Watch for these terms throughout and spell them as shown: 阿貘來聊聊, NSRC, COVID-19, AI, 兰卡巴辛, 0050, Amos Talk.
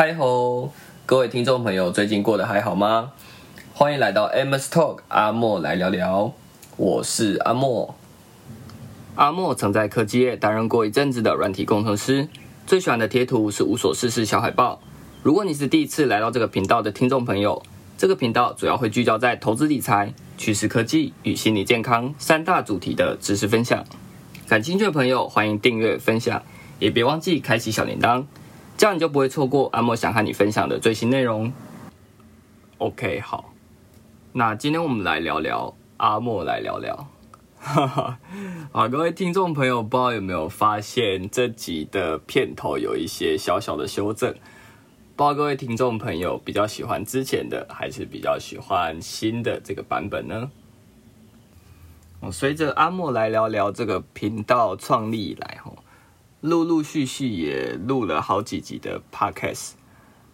嗨吼，各位听众朋友，最近过得还好吗？欢迎来到 Amos Talk， 阿莫来聊聊。我是阿莫。阿莫曾在科技业担任过一阵子的软体工程师，最喜欢的贴图是无所事事小海报。如果你是第一次来到这个频道的听众朋友，这个频道主要会聚焦在投资理财、趋势科技与心理健康三大主题的知识分享。感兴趣的朋友欢迎订阅分享，也别忘记开启小铃铛，这样你就不会错过阿莫想和你分享的最新内容。 OK， 好，那今天我们来聊聊阿莫来聊聊。好，各位听众朋友，不知道有没有发现这集的片头有一些小小的修正，不知道各位听众朋友比较喜欢之前的还是比较喜欢新的这个版本呢？随着阿莫来聊聊这个频道创立以来，陆陆续续也录了好几集的 podcast，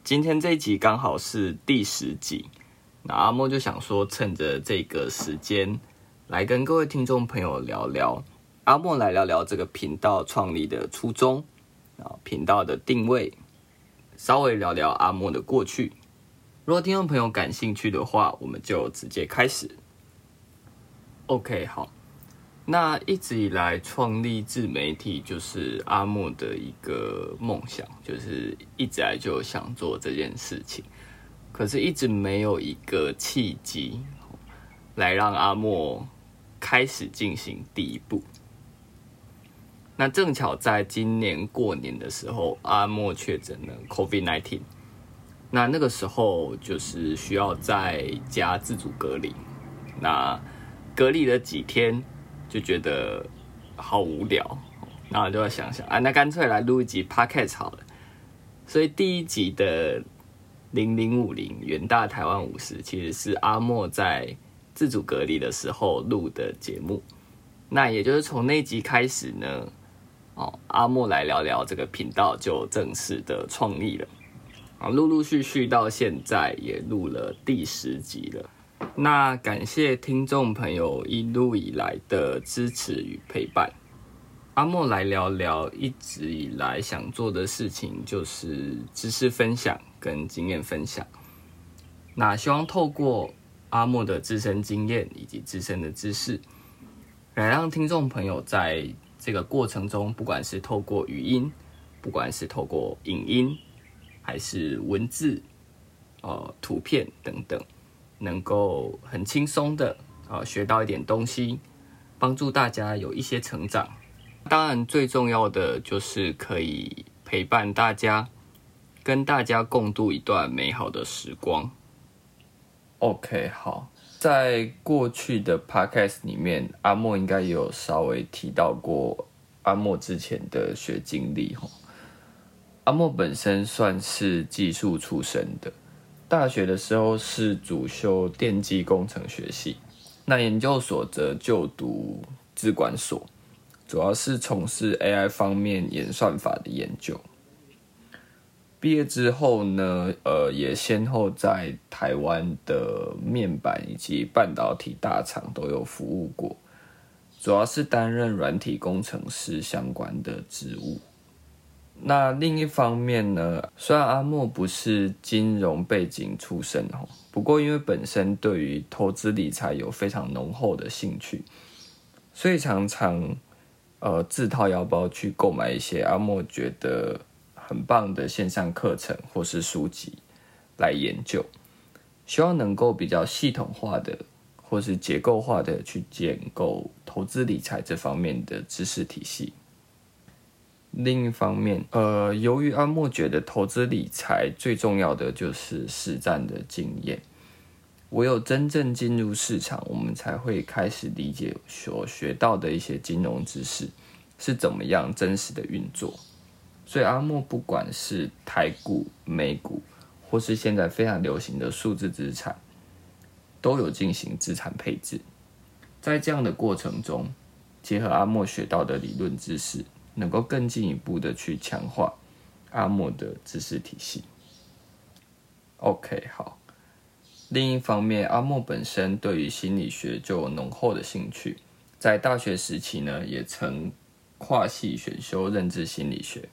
今天这一集刚好是第10集，那阿莫就想说趁着这个时间来跟各位听众朋友聊聊阿莫来聊聊这个频道创立的初衷，频道的定位，稍微聊聊阿莫的过去。如果听众朋友感兴趣的话，我们就直接开始。 OK， 好，那一直以来创立自媒体就是阿莫的一个梦想，就是一直来就想做这件事情，可是一直没有一个契机来让阿莫开始进行第一步。那正巧在今年过年的时候，阿莫确诊了 COVID-19， 那个时候就是需要在家自主隔离，那隔离了几天就觉得好无聊，然后就要想啊，那干脆来录一集 podcast 好了。所以第一集的0050元大台湾50其实是阿莫在自主隔离的时候录的节目。那也就是从那集开始呢，阿莫来聊聊这个频道就正式的创立了，陆陆续续到现在也录了第10集了。那感谢听众朋友一路以来的支持与陪伴。阿莫来聊聊一直以来想做的事情就是知识分享跟经验分享，那希望透过阿莫的自身经验以及自身的知识，来让听众朋友在这个过程中，不管是透过语音，不管是透过影音，还是文字、图片等等，能够很轻松的学到一点东西，帮助大家有一些成长。当然最重要的就是可以陪伴大家，跟大家共度一段美好的时光。 OK， 好，在过去的 podcast 里面，阿莫应该也有稍微提到过阿莫之前的学经历。阿莫本身算是技术出身的，大学的时候是主修电机工程学系，那研究所则就读资管所，主要是从事 AI 方面演算法的研究。毕业之后呢，也先后在台湾的面板以及半导体大厂都有服务过，主要是担任软体工程师相关的职务。那另一方面呢，虽然阿莫不是金融背景出身，不过因为本身对于投资理财有非常浓厚的兴趣，所以常常自掏腰包去购买一些阿莫觉得很棒的线上课程或是书籍来研究，希望能够比较系统化的或是结构化的去建构投资理财这方面的知识体系。另一方面，由于阿莫觉得投资理财最重要的就是实战的经验，唯有真正进入市场，我们才会开始理解所学到的一些金融知识是怎么样真实的运作。所以阿莫不管是台股、美股，或是现在非常流行的数字资产，都有进行资产配置。在这样的过程中，结合阿莫学到的理论知识，能够更进一步的去强化阿莫的知识体系。 OK， 好，另一方面，阿莫本身对于心理学就有浓厚的兴趣，在大学时期呢，也曾跨系选修认知心理学，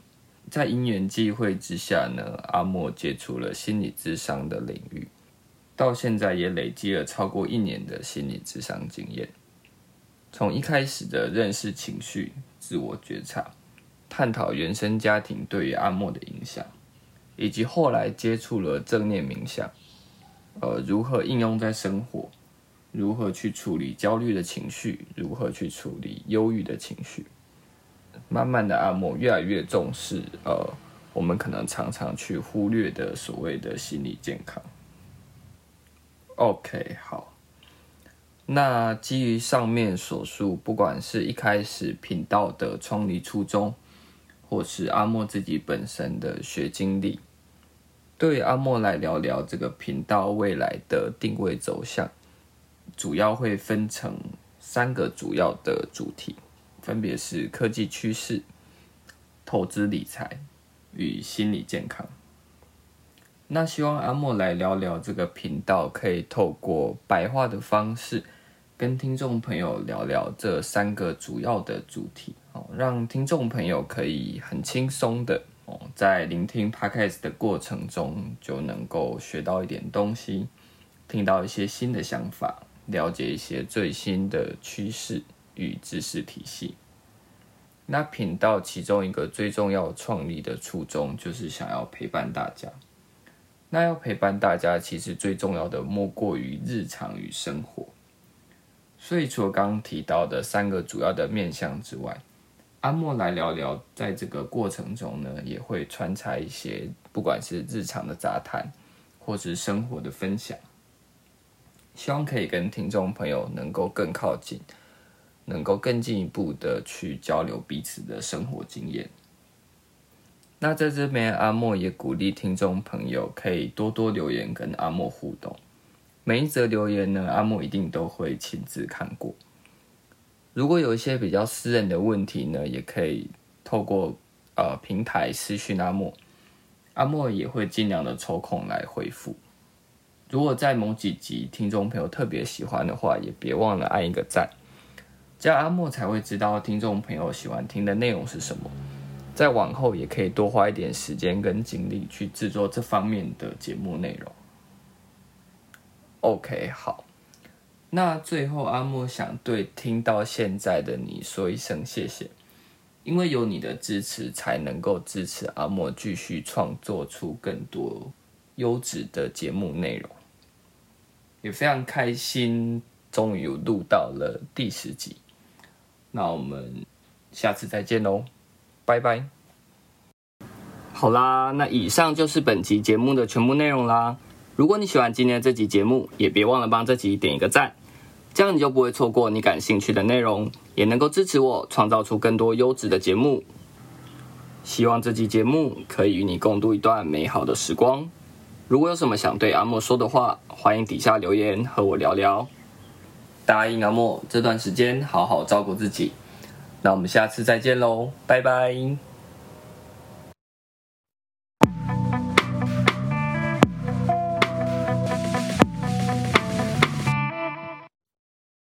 在因缘际会之下呢，阿莫接触了心理咨商的领域，到现在也累积了超过1年的心理咨商经验。从一开始的认识情绪、自我觉察，探讨原生家庭对于阿莫的影响，以及后来接触了正念冥想，如何应用在生活，如何去处理焦虑的情绪，如何去处理忧郁的情绪。慢慢的，阿莫越来越重视我们可能常常去忽略的所谓的心理健康。OK， 好，那基于上面所述，不管是一开始频道的创立初衷，或是阿莫自己本身的学经历，对于阿莫来聊聊这个频道未来的定位走向，主要会分成3个主要的主题，分别是科技趋势、投资理财与心理健康。那希望阿莫来聊聊这个频道可以透过白话的方式跟听众朋友聊聊这3个主要的主题，让听众朋友可以很轻松的在聆听 Podcast 的过程中就能够学到一点东西，听到一些新的想法，了解一些最新的趋势与知识体系。那频道其中一个最重要创立的初衷就是想要陪伴大家。那要陪伴大家，其实最重要的莫过于日常与生活。所以除了刚刚提到的3个主要的面向之外，阿莫来聊聊在这个过程中呢，也会穿插一些不管是日常的杂谈或是生活的分享，希望可以跟听众朋友能够更靠近，能够更进一步的去交流彼此的生活经验。那在这边，阿莫也鼓励听众朋友可以多多留言跟阿莫互动，每一则留言呢，阿莫一定都会亲自看过。如果有一些比较私人的问题呢，也可以透过平台私讯阿莫，阿莫也会尽量的抽空来回复。如果在某几集听众朋友特别喜欢的话，也别忘了按一个赞，这样阿莫才会知道听众朋友喜欢听的内容是什么，在往后也可以多花一点时间跟精力去制作这方面的节目内容。 OK， 好，那最后阿莫想对听到现在的你说一声谢谢，因为有你的支持才能够支持阿莫继续创作出更多优质的节目内容。也非常开心终于录到了第10集，那我们下次再见咯，拜拜。好啦，那以上就是本期节目的全部内容啦。如果你喜欢今天的这集节目，也别忘了帮这集点一个赞，这样你就不会错过你感兴趣的内容，也能够支持我创造出更多优质的节目。希望这集节目可以与你共度一段美好的时光。如果有什么想对阿莫说的话，欢迎底下留言和我聊聊。答应阿莫这段时间好好照顾自己，那我们下次再见咯，拜拜。